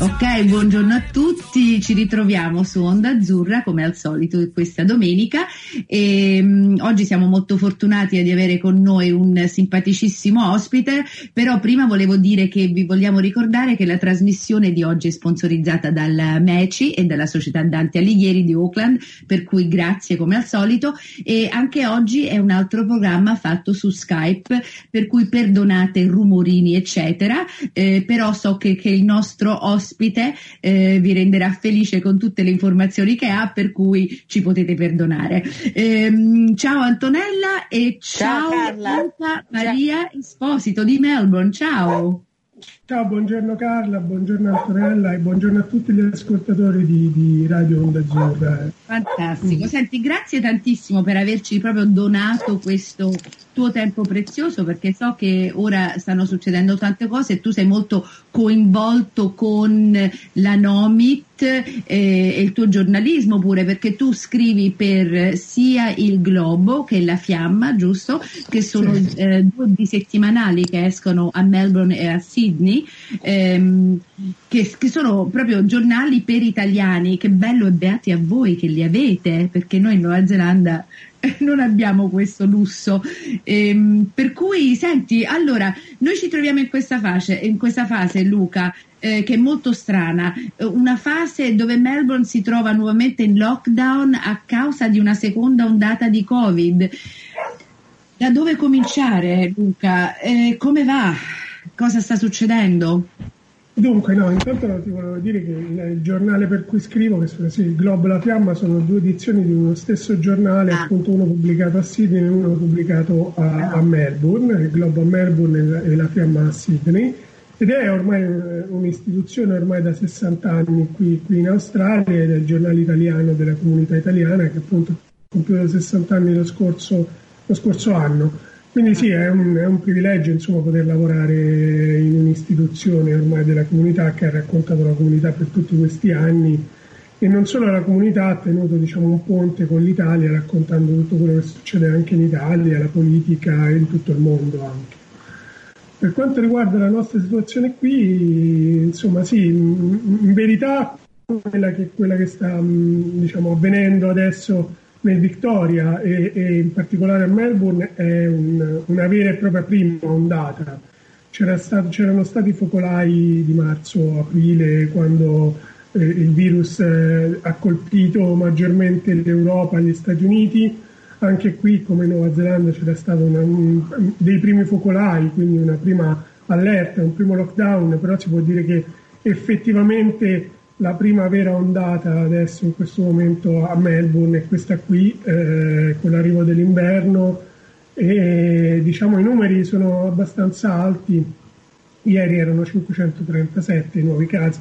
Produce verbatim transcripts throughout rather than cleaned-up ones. Ok, buongiorno a tutti, ci ritroviamo su Onda Azzurra come al solito questa domenica e mh, oggi siamo molto fortunati di avere con noi un simpaticissimo ospite, però prima volevo dire che vi vogliamo ricordare che la trasmissione di oggi è sponsorizzata dal Meci e dalla società Dante Alighieri di Auckland, per cui grazie come al solito, e anche oggi è un altro programma fatto su Skype, per cui perdonate rumorini eccetera, eh, però so che, che il nostro ospite eh, vi renderà felice con tutte le informazioni che ha, per cui ci potete perdonare. Ehm, ciao Antonella e ciao, ciao Carla Maria Esposito di Melbourne, ciao! Ciao, buongiorno Carla, buongiorno Antonella e buongiorno a tutti gli ascoltatori di, di Radio Onda Azzurra. Fantastico, senti, grazie tantissimo per averci proprio donato questo tuo tempo prezioso, perché so che ora stanno succedendo tante cose e tu sei molto coinvolto con la Nomit eh, e il tuo giornalismo pure, perché tu scrivi per sia il Globo che La Fiamma, giusto? Che sono eh, due bisettimanali che escono a Melbourne e a Sydney, ehm, che, che sono proprio giornali per italiani. Che bello e beati a voi che li avete, perché noi in Nuova Zelanda non abbiamo questo lusso, ehm, per cui senti, allora noi ci troviamo in questa fase, in questa fase Luca, eh, che è molto strana, una fase dove Melbourne si trova nuovamente in lockdown a causa di una seconda ondata di Covid. Da dove cominciare Luca? Eh, come va? Cosa sta succedendo? Dunque no, intanto ti volevo dire che il giornale per cui scrivo, che sono sì, il Globo e La Fiamma, sono due edizioni di uno stesso giornale, ah. appunto uno pubblicato a Sydney e uno pubblicato a, a Melbourne, il Globo a Melbourne e La Fiamma a Sydney, ed è ormai un'istituzione ormai da sessanta anni qui, qui in Australia, ed è il giornale italiano della comunità italiana che appunto ha compiuto sessanta anni lo scorso, lo scorso anno. Quindi sì, è un, è un privilegio insomma poter lavorare in un'istituzione ormai della comunità che ha raccontato la comunità per tutti questi anni, e non solo la comunità, ha tenuto diciamo un ponte con l'Italia raccontando tutto quello che succede anche in Italia, la politica e in tutto il mondo anche. Per quanto riguarda la nostra situazione qui, insomma sì, in verità quella che, quella che sta diciamo avvenendo adesso nel Victoria e, e in particolare a Melbourne è un, una vera e propria prima ondata. C'era stato, c'erano stati focolai di marzo, aprile, quando eh, il virus eh, ha colpito maggiormente l'Europa e gli Stati Uniti. Anche qui, come in Nuova Zelanda, c'era stato una, un, dei primi focolai, quindi una prima allerta, un primo lockdown, però si può dire che effettivamente la prima vera ondata adesso in questo momento a Melbourne è questa qui, eh, con l'arrivo dell'inverno, e diciamo i numeri sono abbastanza alti. Ieri erano cinquecentotrentasette i nuovi casi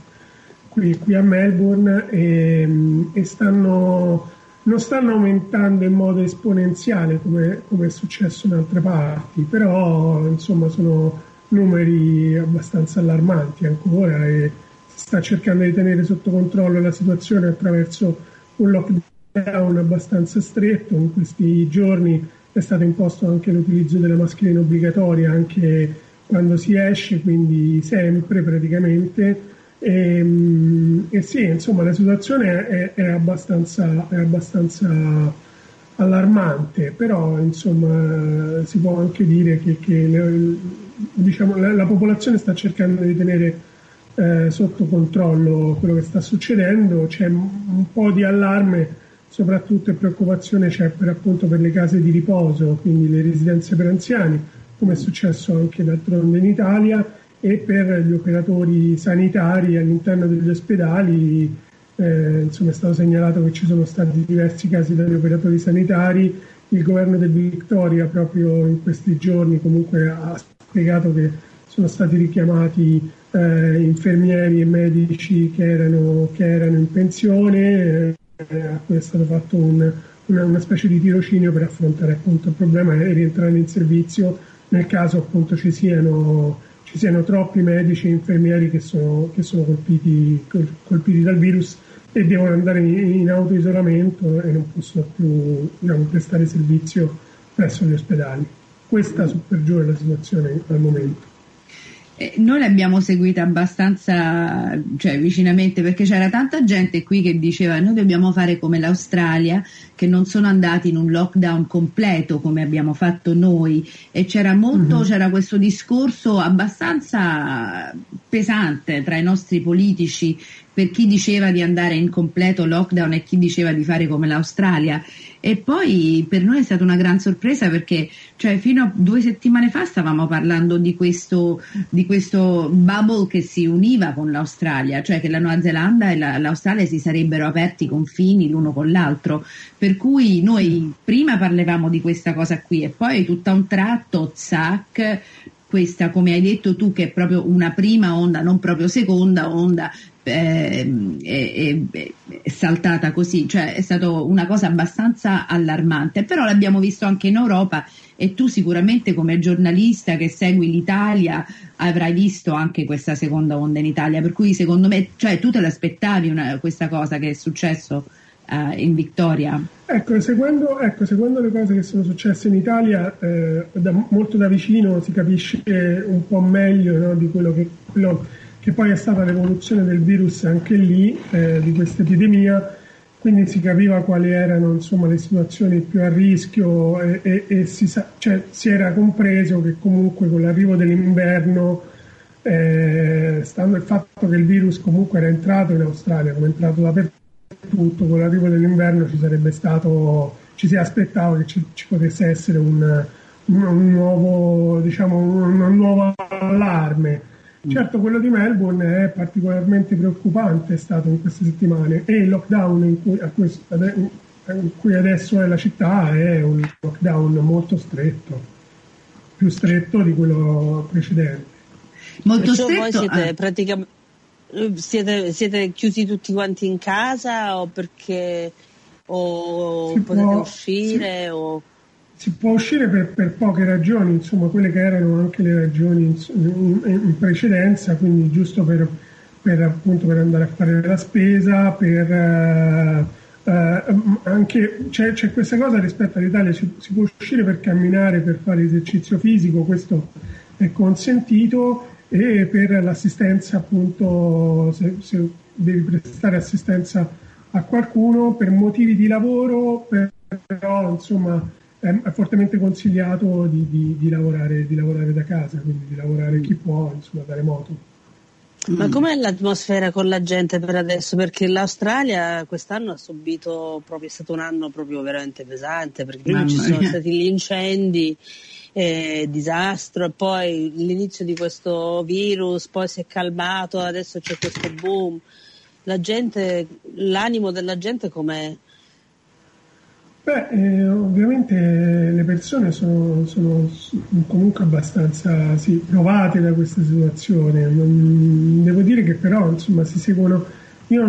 qui, qui a Melbourne, e, e stanno, non stanno aumentando in modo esponenziale come, come è successo in altre parti, però insomma sono numeri abbastanza allarmanti ancora, e sta cercando di tenere sotto controllo la situazione attraverso un lockdown abbastanza stretto. In questi giorni è stato imposto anche l'utilizzo della mascherina obbligatoria anche quando si esce, quindi sempre praticamente, e, e sì, insomma la situazione è, è, abbastanza, è abbastanza allarmante, però insomma si può anche dire che, che le, diciamo, la, la popolazione sta cercando di tenere Eh, sotto controllo quello che sta succedendo. C'è un po' di allarme soprattutto e preoccupazione c'è per appunto per le case di riposo, quindi le residenze per anziani, come è successo anche d'altronde in Italia, e per gli operatori sanitari all'interno degli ospedali. Eh, insomma è stato segnalato che ci sono stati diversi casi dagli operatori sanitari. Il governo del Victoria proprio in questi giorni comunque ha spiegato che sono stati richiamati Eh, infermieri e medici che erano, che erano in pensione, eh, a cui è stato fatto un, una, una specie di tirocinio per affrontare appunto il problema e rientrare in servizio nel caso appunto ci siano, ci siano troppi medici e infermieri che sono, che sono colpiti, col, colpiti dal virus e devono andare in autoisolamento e non possono più diciamo, prestare servizio presso gli ospedali. Questa supergiura è la situazione al momento. Eh, noi l'abbiamo seguita abbastanza cioè vicinamente, perché c'era tanta gente qui che diceva noi dobbiamo fare come l'Australia, che non sono andati in un lockdown completo come abbiamo fatto noi, e c'era molto mm-hmm. c'era questo discorso abbastanza pesante tra i nostri politici per chi diceva di andare in completo lockdown e chi diceva di fare come l'Australia. E poi per noi è stata una gran sorpresa, perché cioè fino a due settimane fa stavamo parlando di questo di questo bubble che si univa con l'Australia, cioè che la Nuova Zelanda e la, l'Australia si sarebbero aperti i confini l'uno con l'altro, per cui noi prima parlavamo di questa cosa qui e poi tutto a un tratto zac, questa, come hai detto tu, che è proprio una prima onda, non proprio seconda onda, è, è, è saltata così, cioè è stata una cosa abbastanza allarmante. Però l'abbiamo visto anche in Europa, e tu sicuramente come giornalista che segui l'Italia avrai visto anche questa seconda onda in Italia, per cui secondo me cioè tu te l'aspettavi una, questa cosa che è successo uh, in Victoria? Ecco, seguendo, ecco, seguendo le cose che sono successe in Italia eh, da, molto da vicino si capisce un po' meglio, no, di quello che quello, che poi è stata l'evoluzione del virus anche lì, eh, di questa epidemia, quindi si capiva quali erano insomma le situazioni più a rischio e, e, e si, sa, cioè, si era compreso che comunque con l'arrivo dell'inverno, eh, stando il fatto che il virus comunque era entrato in Australia, come è entrato dappertutto, con l'arrivo dell'inverno ci sarebbe stato, ci si aspettava che ci, ci potesse essere un, un, un nuovo, diciamo, un, un nuovo allarme. Certo, quello di Melbourne è particolarmente preoccupante, è stato in queste settimane, e il lockdown in cui, a cui, in cui adesso è la città è un lockdown molto stretto, più stretto di quello precedente. Molto cioè, stretto? Voi siete, ah. praticamente, siete, siete chiusi tutti quanti in casa o perché o si potete può, uscire? Si... o... Si può uscire per, per poche ragioni, insomma, quelle che erano anche le ragioni in, in precedenza, quindi giusto per, per appunto per andare a fare la spesa, per uh, uh, anche c'è, c'è questa cosa rispetto all'Italia, si, si può uscire per camminare, per fare esercizio fisico, questo è consentito, e per l'assistenza appunto se, se devi prestare assistenza a qualcuno, per motivi di lavoro, però insomma è fortemente consigliato di, di, di, lavorare, di lavorare da casa, quindi di lavorare chi può, insomma, da remoto. Ma mm. com'è l'atmosfera con la gente per adesso? Perché l'Australia quest'anno ha subito, proprio, è stato un anno proprio veramente pesante, perché prima ci sono stati gli incendi, eh, disastro, e poi l'inizio di questo virus, poi si è calmato, adesso c'è questo boom. La gente, l'animo della gente com'è? Beh, eh, ovviamente le persone sono, sono comunque abbastanza sì, provate da questa situazione. Non, devo dire che però insomma si seguono, io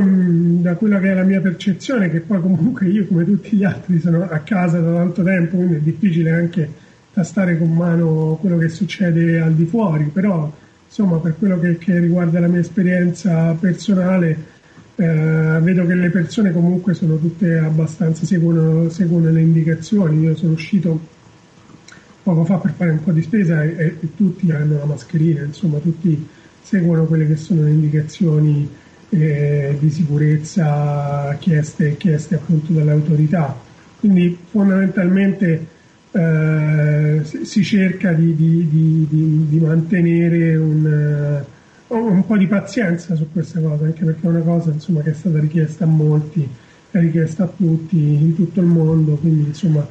da quella che è la mia percezione, che poi comunque io come tutti gli altri sono a casa da tanto tempo, quindi è difficile anche tastare con mano quello che succede al di fuori, però insomma per quello che, che riguarda la mia esperienza personale, Eh, vedo che le persone comunque sono tutte abbastanza, seguono, seguono le indicazioni. Io sono uscito poco fa per fare un po' di spesa e, e tutti hanno la mascherina, insomma tutti seguono quelle che sono le indicazioni eh, di sicurezza chieste, chieste appunto dalle autorità, quindi fondamentalmente eh, si, si cerca di, di, di, di, di mantenere un un po' di pazienza su questa cosa, anche perché è una cosa insomma che è stata richiesta a molti, è richiesta a tutti in tutto il mondo, quindi insomma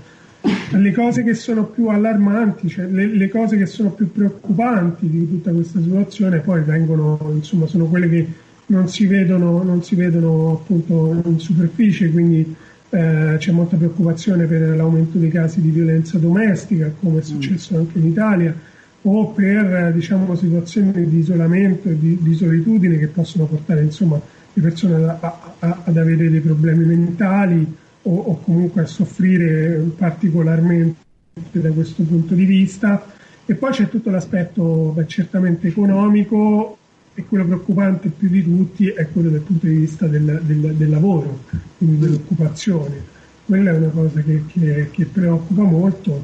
le cose che sono più allarmanti, cioè le, le cose che sono più preoccupanti di tutta questa situazione poi vengono insomma, sono quelle che non si vedono, non si vedono appunto in superficie, quindi eh, c'è molta preoccupazione per l'aumento dei casi di violenza domestica, come è successo anche in Italia, o per diciamo situazioni di isolamento e di, di solitudine che possono portare insomma le persone a, a, a, ad avere dei problemi mentali o, o comunque a soffrire particolarmente da questo punto di vista. E poi c'è tutto l'aspetto beh, certamente economico, e quello preoccupante più di tutti è quello dal punto di vista del, del, del lavoro, quindi dell'occupazione. Quella è una cosa che, che, che preoccupa molto,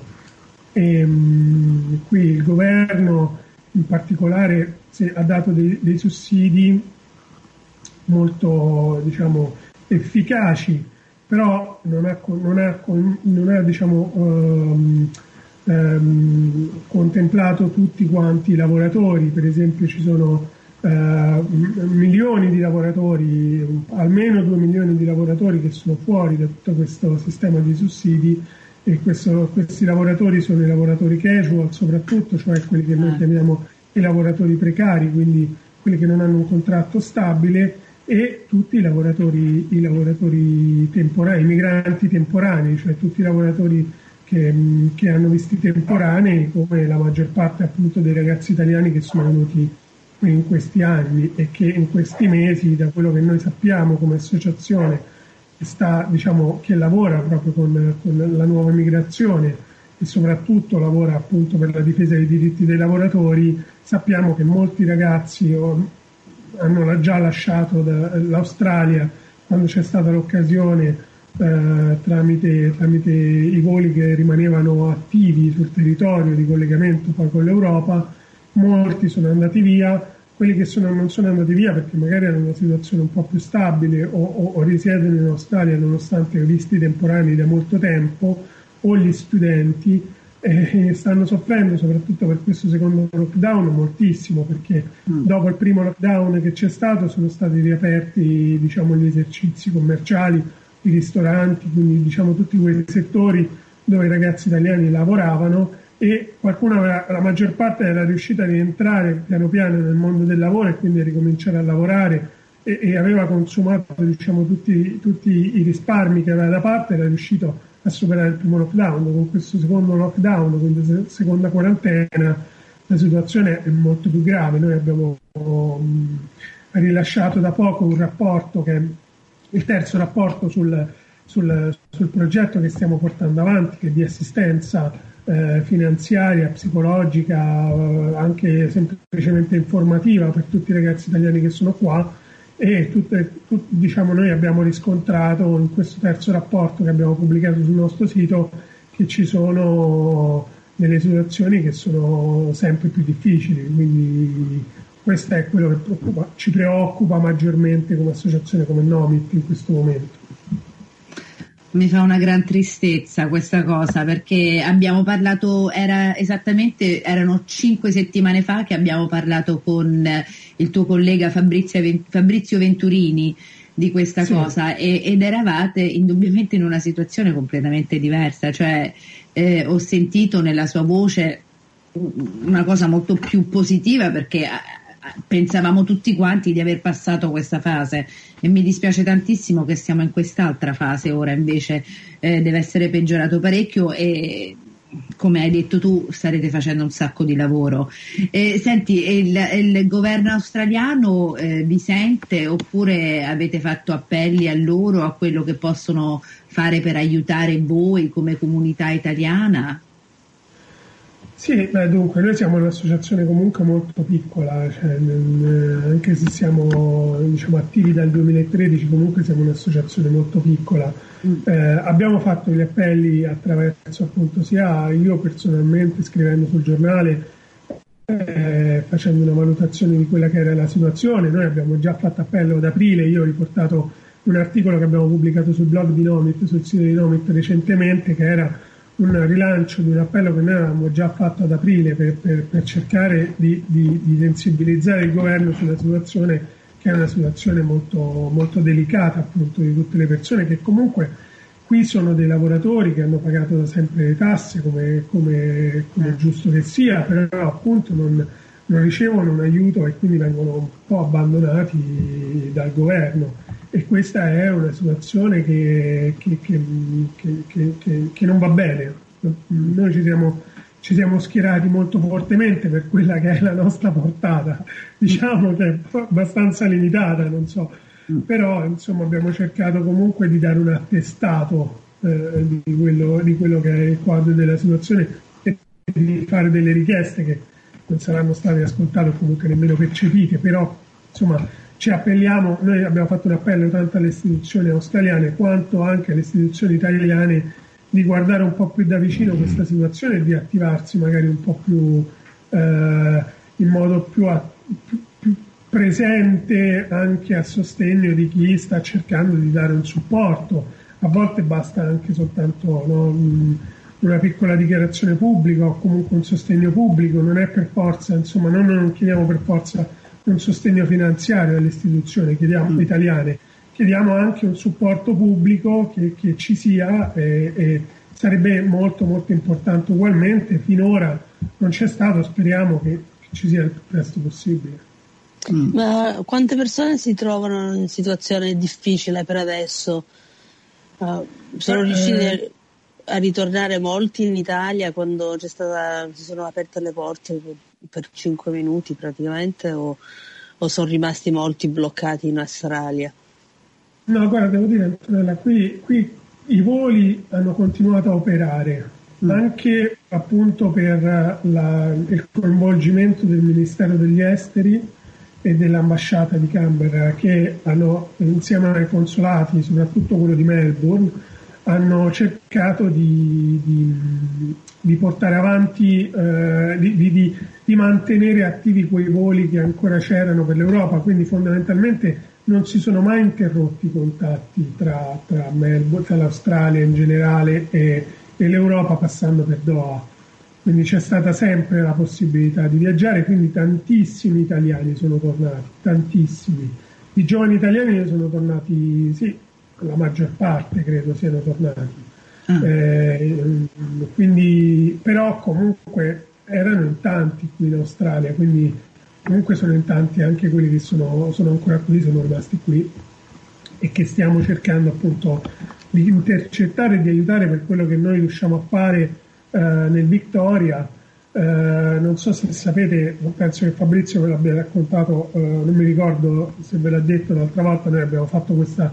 e mh, qui il governo in particolare se, ha dato dei, dei sussidi molto, diciamo, efficaci, però non ha, non ha, non ha diciamo, um, um, contemplato tutti quanti i lavoratori. Per esempio ci sono uh, milioni di lavoratori, almeno due milioni di lavoratori che sono fuori da tutto questo sistema di sussidi, e questo, questi lavoratori sono i lavoratori casual soprattutto, cioè quelli che noi chiamiamo i lavoratori precari, quindi quelli che non hanno un contratto stabile, e tutti i lavoratori, i lavoratori temporanei, i migranti temporanei, cioè tutti i lavoratori che, che hanno visti temporanei, come la maggior parte appunto dei ragazzi italiani che sono venuti in questi anni e che in questi mesi, da quello che noi sappiamo come associazione che sta, diciamo, che lavora proprio con, con la nuova migrazione e soprattutto lavora appunto per la difesa dei diritti dei lavoratori, sappiamo che molti ragazzi o hanno già lasciato da, l'Australia quando c'è stata l'occasione, eh, tramite, tramite i voli che rimanevano attivi sul territorio di collegamento poi con l'Europa. Molti sono andati via, quelli che sono, non sono andati via perché magari hanno una situazione un po' più stabile o, o, o risiedono in Australia nonostante visti temporanei da molto tempo, o gli studenti, e stanno soffrendo soprattutto per questo secondo lockdown moltissimo, perché mm. dopo il primo lockdown che c'è stato sono stati riaperti, diciamo, gli esercizi commerciali, i ristoranti, quindi diciamo tutti quei settori dove i ragazzi italiani lavoravano, e qualcuno aveva, la maggior parte era riuscita a rientrare piano piano nel mondo del lavoro e quindi a ricominciare a lavorare, e, e aveva consumato, diciamo, tutti, tutti i risparmi che aveva da parte, era riuscito a superare il primo lockdown. Con questo secondo lockdown, quindi seconda quarantena, la situazione è molto più grave. Noi abbiamo um, rilasciato da poco un rapporto, che è il terzo rapporto sul, sul, sul progetto che stiamo portando avanti, che è di assistenza eh, finanziaria, psicologica, eh, anche semplicemente informativa per tutti i ragazzi italiani che sono qua. E tutte, tut, diciamo, noi abbiamo riscontrato in questo terzo rapporto che abbiamo pubblicato sul nostro sito che ci sono delle situazioni che sono sempre più difficili, quindi questo è quello che preoccupa, ci preoccupa maggiormente come associazione, come Nomit in questo momento. Mi fa una gran tristezza questa cosa, perché abbiamo parlato, era esattamente, erano cinque settimane fa che abbiamo parlato con il tuo collega Fabrizio, Fabrizio Venturini di questa sì. cosa, e, ed eravate indubbiamente in una situazione completamente diversa, cioè eh, ho sentito nella sua voce una cosa molto più positiva, perché pensavamo tutti quanti di aver passato questa fase, e mi dispiace tantissimo che siamo in quest'altra fase ora, invece eh, deve essere peggiorato parecchio, e come hai detto tu starete facendo un sacco di lavoro. Eh, senti, il, il governo australiano eh, vi sente, oppure avete fatto appelli a loro, a quello che possono fare per aiutare voi come comunità italiana? Sì, beh, dunque noi siamo un'associazione comunque molto piccola, cioè, anche se siamo, diciamo, attivi dal duemilatredici, comunque siamo un'associazione molto piccola. Mm. Eh, abbiamo fatto gli appelli attraverso, appunto, sia io personalmente scrivendo sul giornale, eh, facendo una valutazione di quella che era la situazione. Noi abbiamo già fatto appello ad aprile, io ho riportato un articolo che abbiamo pubblicato sul blog di Nomit, sul sito di Nomit recentemente, che era un rilancio di un appello che noi avevamo già fatto ad aprile per, per, per cercare di, di, di sensibilizzare il governo sulla situazione, che è una situazione molto, molto delicata appunto di tutte le persone, che comunque qui sono dei lavoratori che hanno pagato da sempre le tasse, come, come, come è giusto che sia, però appunto non, non ricevono un aiuto e quindi vengono un po' abbandonati dal governo. E questa è una situazione che, che, che, che, che, che non va bene. Noi ci siamo, ci siamo schierati molto fortemente per quella che è la nostra portata, diciamo che è abbastanza limitata, non so, però insomma abbiamo cercato comunque di dare un attestato eh, di, quello, di quello che è il quadro della situazione, e di fare delle richieste che non saranno state ascoltate o comunque nemmeno percepite, però insomma ci appelliamo, noi abbiamo fatto un appello tanto alle istituzioni australiane quanto anche alle istituzioni italiane di guardare un po' più da vicino questa situazione e di attivarsi magari un po' più eh, in modo più, a, più, più presente anche a sostegno di chi sta cercando di dare un supporto. A volte basta anche soltanto, no, una piccola dichiarazione pubblica o comunque un sostegno pubblico, non è per forza, insomma, noi non chiediamo per forza un sostegno finanziario alle istituzioni chiediamo, italiane, chiediamo anche un supporto pubblico che, che ci sia e, e sarebbe molto molto importante ugualmente, finora non c'è stato, speriamo che ci sia il più presto possibile. Mm. Ma quante persone si trovano in situazione difficile per adesso? Uh, sono eh, riusciti a ritornare molti in Italia quando c'è stata, si sono aperte le porte per, per cinque minuti praticamente, o, o sono rimasti molti bloccati in Australia? No, guarda, devo dire, Antonella, qui, qui i voli hanno continuato a operare mm. anche appunto per la, il coinvolgimento del Ministero degli Esteri e dell'ambasciata di Canberra, che hanno, insieme ai consolati, soprattutto quello di Melbourne, hanno cercato di, di, di portare avanti, eh, di, di, di mantenere attivi quei voli che ancora c'erano per l'Europa, quindi fondamentalmente non si sono mai interrotti i contatti tra, tra Melbourne, tra l'Australia in generale e, e l'Europa, passando per Doha. Quindi c'è stata sempre la possibilità di viaggiare, quindi tantissimi italiani sono tornati, tantissimi. I giovani italiani sono tornati, sì, la maggior parte credo siano tornati. Ah. Eh, quindi, però comunque erano in tanti qui in Australia, quindi comunque sono in tanti anche quelli che sono, sono ancora qui, sono rimasti qui e che stiamo cercando appunto di intercettare e di aiutare per quello che noi riusciamo a fare. Uh, nel Victoria, uh, non so se sapete, penso che Fabrizio ve l'abbia raccontato, uh, non mi ricordo se ve l'ha detto l'altra volta, noi abbiamo fatto questa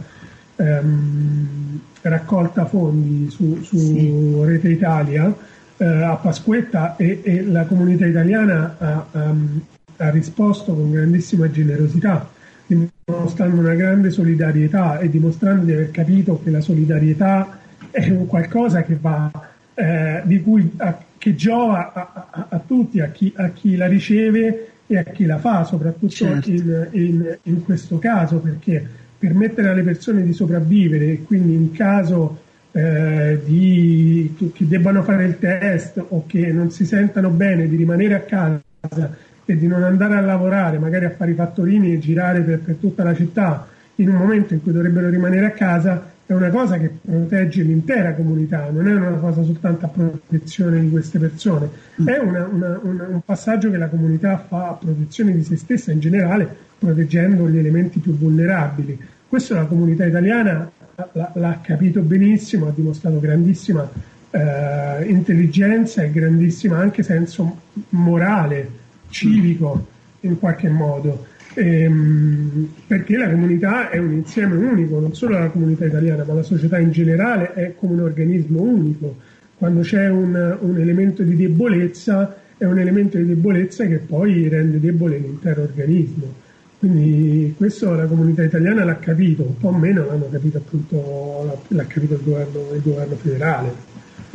um, raccolta fondi su, su sì. Rete Italia uh, a Pasquetta e, e la comunità italiana ha, um, ha risposto con grandissima generosità, dimostrando una grande solidarietà e dimostrando di aver capito che la solidarietà è un qualcosa che va Eh, di cui a, che giova a, a, a tutti, a chi, a chi la riceve e a chi la fa, soprattutto certo. in, in, in questo caso, perché permettere alle persone di sopravvivere e quindi in caso eh, di, che debbano fare il test o che non si sentano bene, di rimanere a casa e di non andare a lavorare, magari a fare i fattorini e girare per, per tutta la città in un momento in cui dovrebbero rimanere a casa, è una cosa che protegge l'intera comunità, non è una cosa soltanto a protezione di queste persone, è una, una, una, un passaggio che la comunità fa a protezione di se stessa in generale, proteggendo gli elementi più vulnerabili. Questo la comunità italiana l'ha, l'ha capito benissimo, ha dimostrato grandissima eh, intelligenza e grandissima anche senso morale, civico in qualche modo. Ehm, perché la comunità è un insieme unico, non solo la comunità italiana ma la società in generale è come un organismo unico. Quando c'è un, un elemento di debolezza, è un elemento di debolezza che poi rende debole l'intero organismo, quindi questo la comunità italiana l'ha capito, un po' meno l'hanno capito appunto l'ha capito il governo, il governo federale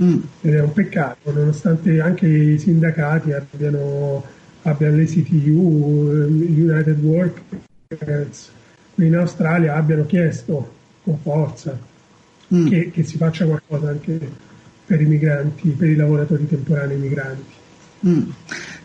mm. ed è un peccato, nonostante anche i sindacati abbiano abbiano le C T U, United Workers, qui in Australia abbiano chiesto con forza mm. che, che si faccia qualcosa anche per i migranti, per i lavoratori temporanei migranti. Mm.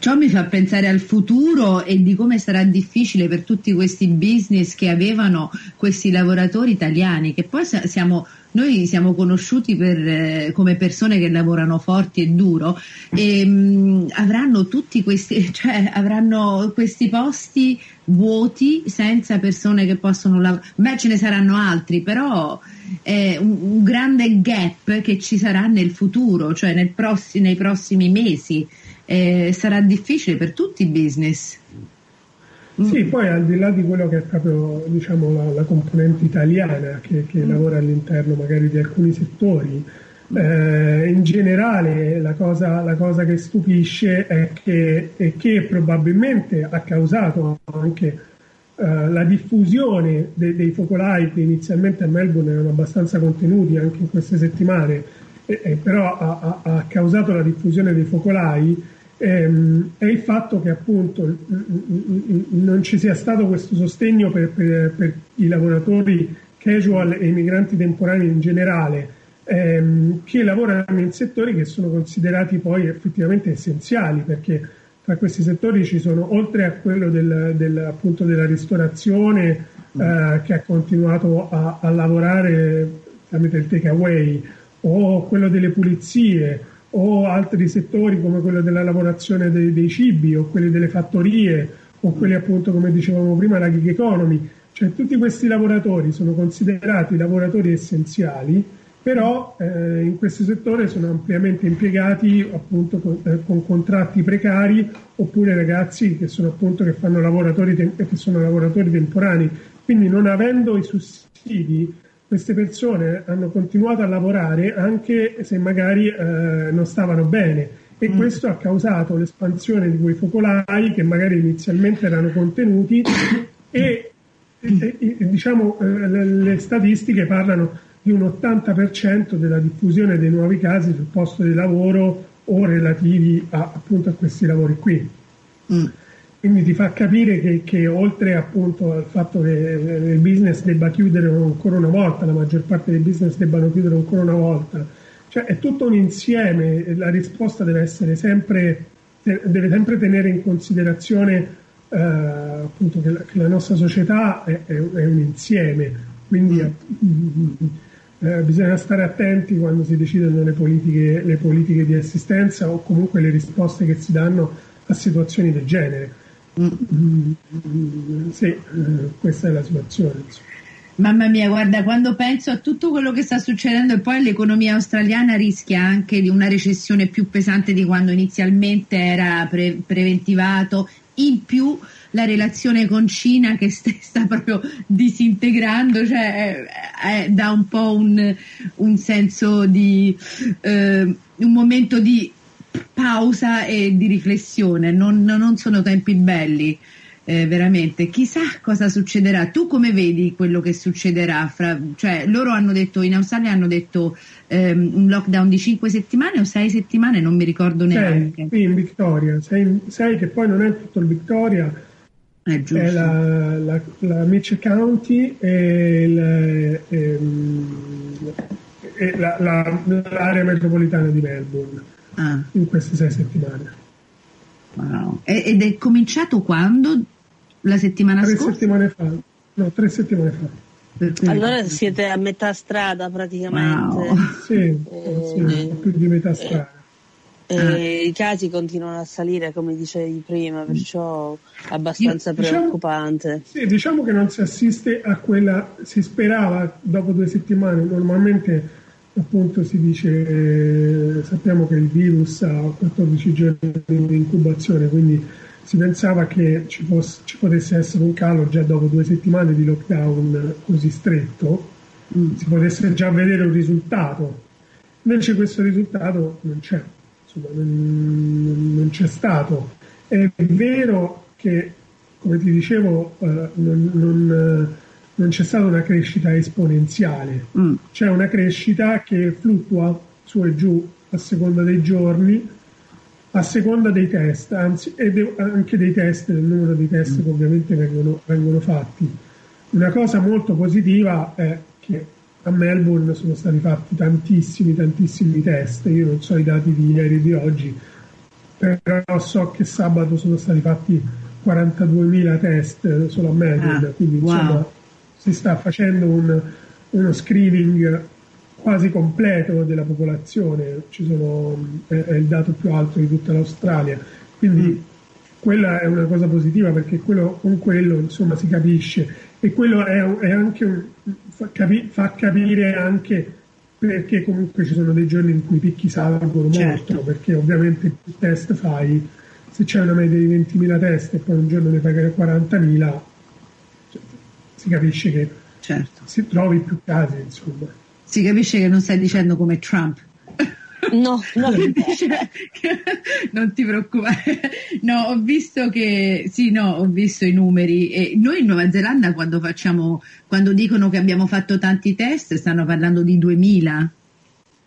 Ciò mi fa pensare al futuro e di come sarà difficile per tutti questi business che avevano questi lavoratori italiani, che poi siamo... Noi siamo conosciuti per, eh, come persone che lavorano forti e duro e mh, avranno tutti questi, cioè avranno questi posti vuoti senza persone che possono lavorare. Beh, ce ne saranno altri, però è un, un grande gap che ci sarà nel futuro, cioè nel prossimi, nei prossimi mesi. Eh, sarà difficile per tutti i business. Sì, poi al di là di quello che è proprio, diciamo, la, la componente italiana che, che mm. lavora all'interno magari di alcuni settori, eh, in generale la cosa, la cosa che stupisce è che, è che probabilmente ha causato anche eh, la diffusione de- dei focolai, che inizialmente a Melbourne erano abbastanza contenuti anche in queste settimane, e- e però ha-, ha causato la diffusione dei focolai, ehm, è il fatto che appunto l- l- l- non ci sia stato questo sostegno per, per-, per i lavoratori casual e i migranti temporanei in generale, ehm, che lavorano in settori che sono considerati poi effettivamente essenziali, perché tra questi settori ci sono, oltre a quello del, del, appunto della ristorazione, eh, che ha continuato a, a lavorare tramite il takeaway, o quello delle pulizie, o altri settori come quello della lavorazione dei, dei cibi, o quelli delle fattorie, o quelli appunto, come dicevamo prima, la gig economy. Cioè tutti questi lavoratori sono considerati lavoratori essenziali, però eh, in questo settore sono ampiamente impiegati appunto con, eh, con contratti precari, oppure ragazzi che sono appunto che fanno lavoratori tem- che sono lavoratori temporanei. Quindi, non avendo i sussidi, queste persone hanno continuato a lavorare anche se magari eh, non stavano bene, e mm. questo ha causato l'espansione di quei focolai che magari inizialmente erano contenuti e, e, e diciamo eh, le, le statistiche parlano di un ottanta per cento della diffusione dei nuovi casi sul posto di lavoro o relativi a, appunto a questi lavori qui. Mm. Quindi ti fa capire che, che oltre appunto al fatto che il business debba chiudere ancora una volta, la maggior parte dei business debbano chiudere ancora una volta, cioè è tutto un insieme. La risposta deve essere sempre, deve sempre tenere in considerazione eh, appunto che la, che la nostra società è, è, è un insieme. Quindi mm. Eh, bisogna stare attenti quando si decidono le politiche, le politiche di assistenza, o comunque le risposte che si danno a situazioni del genere. Mm. Mm, sì, eh, questa è la situazione. Mamma mia, guarda, quando penso a tutto quello che sta succedendo, e poi l'economia australiana rischia anche di una recessione più pesante di quando inizialmente era pre- preventivato, in più la relazione con Cina che sta proprio disintegrando, cioè è, è, dà un po' un, un senso di eh, un momento di pausa e di riflessione. Non, non sono tempi belli, eh, veramente. Chissà cosa succederà. Tu come vedi quello che succederà? Fra, cioè loro hanno detto, in Australia hanno detto eh, un lockdown di cinque settimane o sei settimane, non mi ricordo neanche. Sei in Victoria, sei che poi non è tutto il Victoria. È, è la, la, la Mitchell County e, il, e, e la, la, l'area metropolitana di Melbourne, ah. in queste sei settimane. Wow. Ed è cominciato quando? La settimana tre scorsa? Settimane fa. No, tre settimane fa. Allora siete a metà strada praticamente. Wow. Sì, sì, eh, più di metà strada. E i casi continuano a salire, come dicevi prima, perciò abbastanza diciamo, preoccupante. Sì, diciamo che non si assiste a quella, si sperava dopo due settimane, normalmente appunto si dice, eh, sappiamo che il virus ha quattordici giorni di incubazione, quindi si pensava che ci, fosse, ci potesse essere un calo già dopo due settimane di lockdown così stretto, mm. si potesse già vedere un risultato, invece questo risultato non c'è. Insomma, non, non c'è stato. È vero che, come ti dicevo, eh, non, non, non c'è stata una crescita esponenziale, mm. c'è una crescita che fluttua su e giù a seconda dei giorni, a seconda dei test, anzi, e de- anche dei test, del numero di test mm. che ovviamente vengono, vengono fatti. Una cosa molto positiva è che a Melbourne sono stati fatti tantissimi, tantissimi test. Io non so i dati di ieri e di oggi, però so che sabato sono stati fatti quarantaduemila test solo a Melbourne, ah, quindi wow. insomma si sta facendo un, uno screening quasi completo della popolazione. Ci sono, è, è il dato più alto di tutta l'Australia, quindi mm. quella è una cosa positiva, perché quello, con quello insomma si capisce, e quello è, è anche un, fa, capi, fa capire anche perché comunque ci sono dei giorni in cui i picchi salgono, certo. molto, perché ovviamente il test fai, se c'è una media di ventimila test e poi un giorno ne fai quarantamila, cioè, si capisce che certo. si trovi più casi, insomma. Si capisce che non stai dicendo come Trump. No, no. Non ti preoccupare. No, ho visto che sì, no, ho visto i numeri. E noi in Nuova Zelanda quando facciamo, quando dicono che abbiamo fatto tanti test, stanno parlando di duemila.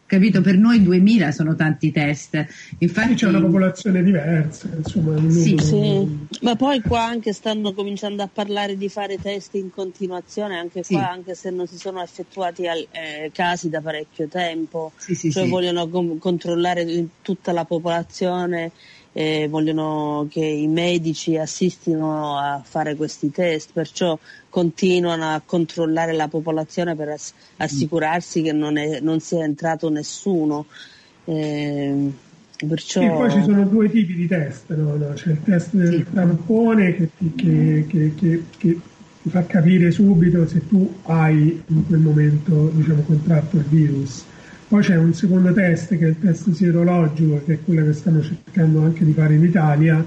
Capito? Per noi duemila sono tanti test. Infatti c'è una popolazione diversa, insomma. Sì, sì. Ma poi qua anche stanno cominciando a parlare di fare test in continuazione, anche sì. qua, anche se non si sono effettuati al, eh, casi da parecchio tempo, sì, sì, cioè sì. vogliono com- controllare tutta la popolazione, eh, vogliono che i medici assistino a fare questi test, perciò continuano a controllare la popolazione per ass- assicurarsi che non, è, non sia entrato nessuno. Eh, perciò... E poi ci sono due tipi di test, no? No, c'è il test del sì. tampone che ti, che, che, che, che ti fa capire subito se tu hai in quel momento, diciamo, contratto il virus. Poi c'è un secondo test che è il test sierologico, che è quello che stanno cercando anche di fare in Italia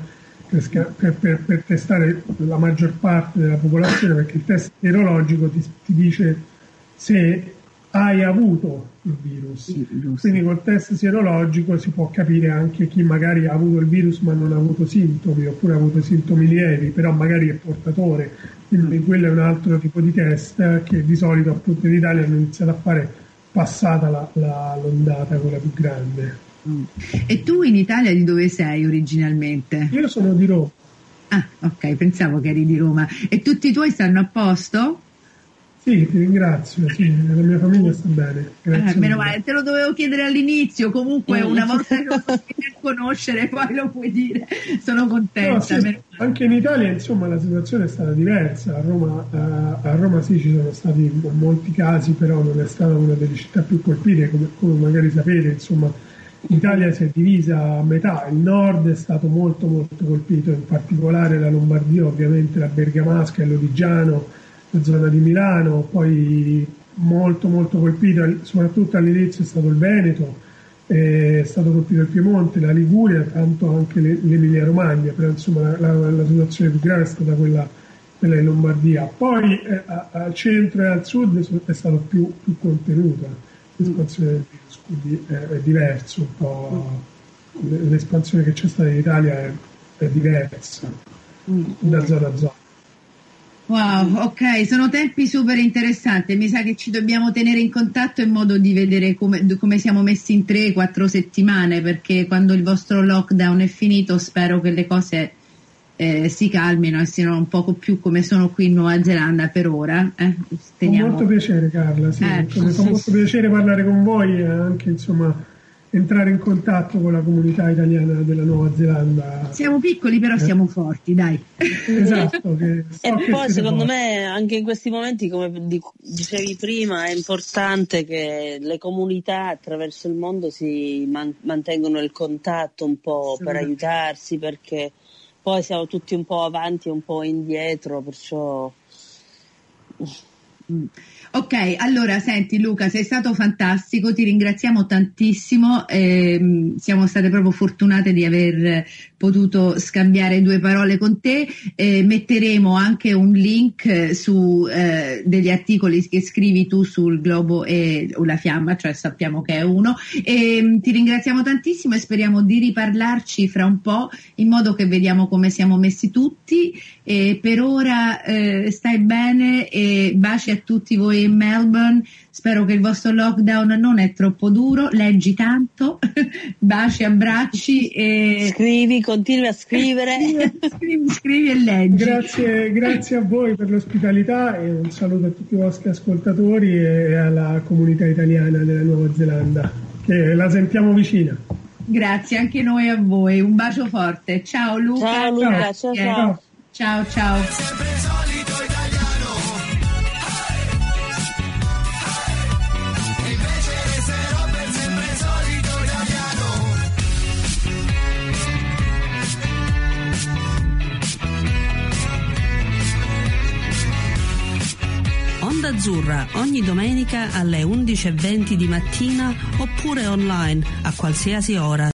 per, per, per testare la maggior parte della popolazione, perché il test sierologico ti, ti dice se hai avuto il virus. Il virus. Quindi col test sierologico si può capire anche chi magari ha avuto il virus ma non ha avuto sintomi, oppure ha avuto sintomi lievi, però magari è portatore. Quindi quello è un altro tipo di test che di solito appunto in Italia hanno iniziato a fare passata la, la, l'ondata quella più grande. Mm. E tu in Italia di dove sei originalmente? Io sono di Roma. Ah, ok, pensavo che eri di Roma. E tutti i tuoi stanno a posto? Sì, ti ringrazio, sì, la mia famiglia sta bene. Ah, meno male, te lo dovevo chiedere all'inizio, comunque mm. una volta che lo puoi conoscere poi lo puoi dire, sono contenta. No, sì, anche in Italia insomma la situazione è stata diversa, a Roma, eh, a Roma sì ci sono stati molti casi, però non è stata una delle città più colpite, come, come magari sapete, insomma l'Italia si è divisa a metà, il nord è stato molto molto colpito, in particolare la Lombardia, ovviamente la Bergamasca e l'Odigiano, la zona di Milano, poi molto molto colpito soprattutto all'inizio è stato il Veneto, è stato colpito il Piemonte, la Liguria, tanto anche l'Emilia Romagna, però insomma la, la, la situazione più grave è stata quella della Lombardia. Poi eh, a, al centro e al sud è stata più, più contenuta l'espansione, quindi è, è diverso un po', l'espansione che c'è stata in Italia è, è diversa da zona a zona. Wow, ok, sono tempi super interessanti, mi sa che ci dobbiamo tenere in contatto in modo di vedere come, come siamo messi in tre quattro settimane, perché quando il vostro lockdown è finito spero che le cose eh, si calmino e siano un poco più come sono qui in Nuova Zelanda per ora. Eh? Teniamo... Con molto piacere Carla, sì, eh. con, con molto piacere parlare con voi e anche insomma... entrare in contatto con la comunità italiana della Nuova Zelanda. Siamo piccoli però eh. siamo forti, dai. Esatto. Che so e che poi secondo forti. me anche in questi momenti, come dicevi prima, è importante che le comunità attraverso il mondo si man- mantengano il contatto un po' sì. per aiutarsi, perché poi siamo tutti un po' avanti e un po' indietro, perciò... Mm. Ok, allora senti Luca, sei stato fantastico, ti ringraziamo tantissimo, eh, siamo state proprio fortunate di aver potuto scambiare due parole con te, eh, metteremo anche un link su eh, degli articoli che scrivi tu sul Globo e La Fiamma, cioè sappiamo che è uno, e ti ringraziamo tantissimo e speriamo di riparlarci fra un po' in modo che vediamo come siamo messi tutti, e per ora eh, stai bene e baci a tutti voi in Melbourne, spero che il vostro lockdown non è troppo duro, leggi tanto, baci, abbracci e... scrivi, continui a scrivere, scrivi, scrivi e leggi. Grazie, grazie a voi per l'ospitalità e un saluto a tutti i vostri ascoltatori e alla comunità italiana della Nuova Zelanda, che la sentiamo vicina. Grazie anche noi a voi, un bacio forte, ciao Luca. Ciao Luca, ciao ciao. Ciao, ciao. Onda Azzurra ogni domenica alle undici e venti di mattina oppure online a qualsiasi ora.